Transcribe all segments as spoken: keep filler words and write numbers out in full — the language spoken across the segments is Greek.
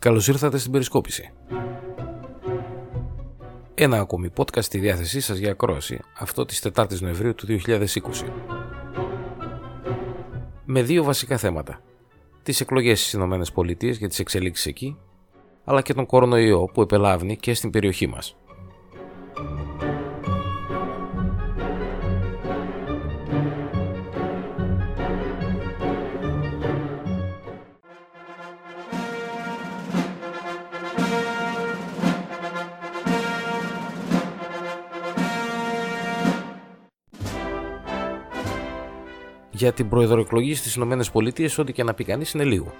Καλώς ήρθατε στην Περισκόπηση. Ένα ακόμη podcast στη διάθεσή σας για ακρόαση, αυτό της τέταρτης Νοεμβρίου του δύο χιλιάδες είκοσι. Με δύο βασικά θέματα. Τις εκλογές στις ΗΠΑ για τις εξελίξεις εκεί, αλλά και τον κορονοϊό που επελάβνει και στην περιοχή μας. Για την προεδροεκλογή στις ΗΠΑ, ό,τι και να πει κανείς είναι λίγο.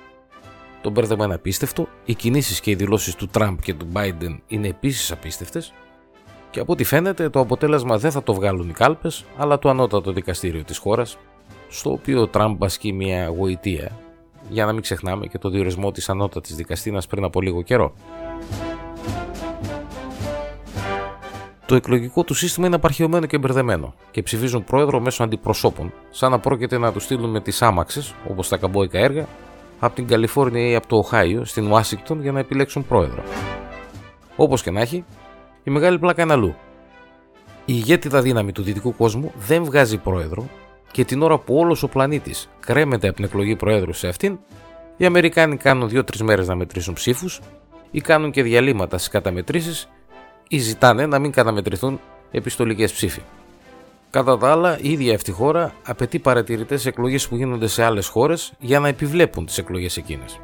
Το μπέρδεμα είναι απίστευτο, οι κινήσεις και οι δηλώσεις του Τραμπ και του Biden είναι επίσης απίστευτες και από ό,τι φαίνεται το αποτέλεσμα δεν θα το βγάλουν οι κάλπες, αλλά το ανώτατο δικαστήριο της χώρας, στο οποίο ο Τραμπ ασκεί μια γοητεία, για να μην ξεχνάμε και το διορισμό της ανώτατης δικαστίνας πριν από λίγο καιρό. Το εκλογικό του σύστημα είναι απαρχαιωμένο και μπερδεμένο και ψηφίζουν πρόεδρο μέσω αντιπροσώπων, σαν να πρόκειται να του στείλουν με τις άμαξες, όπως τα καμπόικα έργα, από την Καλιφόρνια ή από το Οχάιο στην Ουάσιγκτον για να επιλέξουν πρόεδρο. Όπως και να έχει, η μεγάλη πλάκα είναι αλλού. Η ηγέτιδα δύναμη του δυτικού κόσμου δεν βγάζει πρόεδρο και την ώρα που όλος ο πλανήτης κρέμεται από την εκλογή προέδρου σε αυτήν, οι Αμερικάνοι κάνουν δύο τρεις μέρες να μετρήσουν ψήφους ή κάνουν και διαλύματα στις καταμετρήσεις. Ή ζητάνε να μην καταμετρηθούν επιστολικές ψήφοι. Κατά τα άλλα, η ίδια αυτή χώρα απαιτεί παρατηρητές εκλογές που γίνονται σε άλλες χώρες για να επιβλέπουν τις εκλογές εκείνες.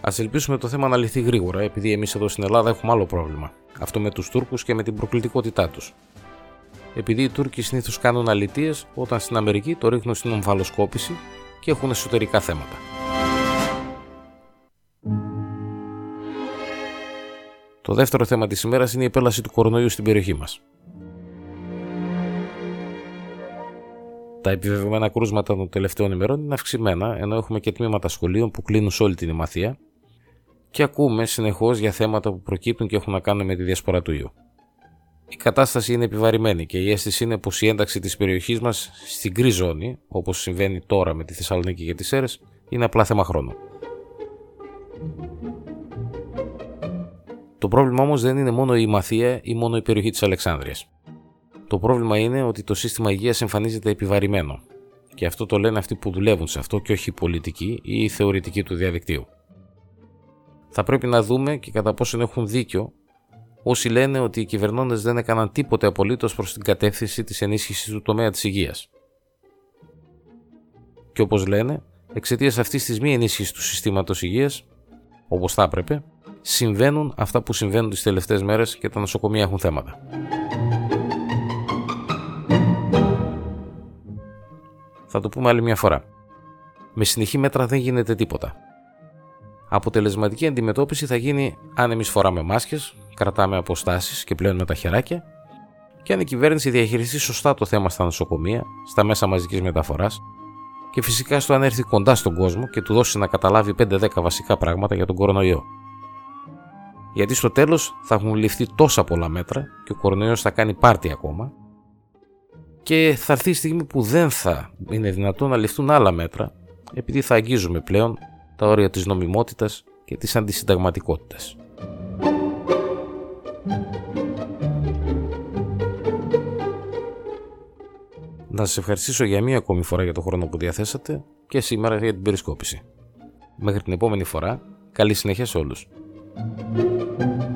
Ας ελπίσουμε το θέμα να λυθεί γρήγορα, επειδή εμείς εδώ στην Ελλάδα έχουμε άλλο πρόβλημα. Αυτό με τους Τούρκους και με την προκλητικότητά τους. Επειδή οι Τούρκοι συνήθως κάνουν αλητίες όταν στην Αμερική το ρίχνουν στην ομφαλοσκόπηση και έχουν εσωτερικά θέματα. Το δεύτερο θέμα της ημέρας είναι η επέλαση του κορονοϊού στην περιοχή μας. Τα επιβεβαιωμένα κρούσματα των τελευταίων ημερών είναι αυξημένα, ενώ έχουμε και τμήματα σχολείων που κλείνουν σε όλη την Ημαθία και ακούμε συνεχώς για θέματα που προκύπτουν και έχουν να κάνουν με τη διασπορά του ιού. Η κατάσταση είναι επιβαρημένη και η αίσθηση είναι πως η ένταξη της περιοχής μας στην γκρι ζώνη, όπως συμβαίνει τώρα με τη Θεσσαλονίκη και τις Σέρρες, είναι απλά θέμα χρόνου. Το πρόβλημα όμως δεν είναι μόνο η Ημαθία ή μόνο η περιοχή της Αλεξάνδρειας. Το πρόβλημα είναι ότι το σύστημα υγείας εμφανίζεται επιβαρημένο. Και αυτό το λένε αυτοί που δουλεύουν σε αυτό και όχι οι πολιτικοί ή οι θεωρητικοί του διαδικτύου. Θα πρέπει να δούμε και κατά πόσον έχουν δίκιο όσοι λένε ότι οι κυβερνώντες δεν έκαναν τίποτε απολύτως προς την κατεύθυνση της ενίσχυσης του τομέα της υγείας. Και όπως λένε, εξαιτίας αυτής της μη ενίσχυσης του συστήματος υγείας, όπως θα έπρεπε, συμβαίνουν αυτά που συμβαίνουν τις τελευταίες μέρες και τα νοσοκομεία έχουν θέματα. Θα το πούμε άλλη μια φορά. Με συνεχή μέτρα δεν γίνεται τίποτα. Αποτελεσματική αντιμετώπιση θα γίνει αν εμείς φοράμε μάσκες, κρατάμε αποστάσεις και πλένουμε τα χεράκια και αν η κυβέρνηση διαχειριστεί σωστά το θέμα στα νοσοκομεία, στα μέσα μαζικής μεταφοράς και φυσικά στο αν έρθει κοντά στον κόσμο και του δώσει να καταλάβει πέντε δέκα βασικά πράγματα για τον κορονοϊό. Γιατί στο τέλος θα έχουν ληφθεί τόσα πολλά μέτρα και ο κορονοϊός θα κάνει πάρτι ακόμα και θα έρθει η στιγμή που δεν θα είναι δυνατόν να ληφθούν άλλα μέτρα επειδή θα αγγίζουμε πλέον τα όρια της νομιμότητας και της αντισυνταγματικότητας. Να σας ευχαριστήσω για μία ακόμη φορά για τον χρόνο που διαθέσατε και σήμερα για την περισκόπηση. Μέχρι την επόμενη φορά, καλή συνέχεια σε όλους. Thank you.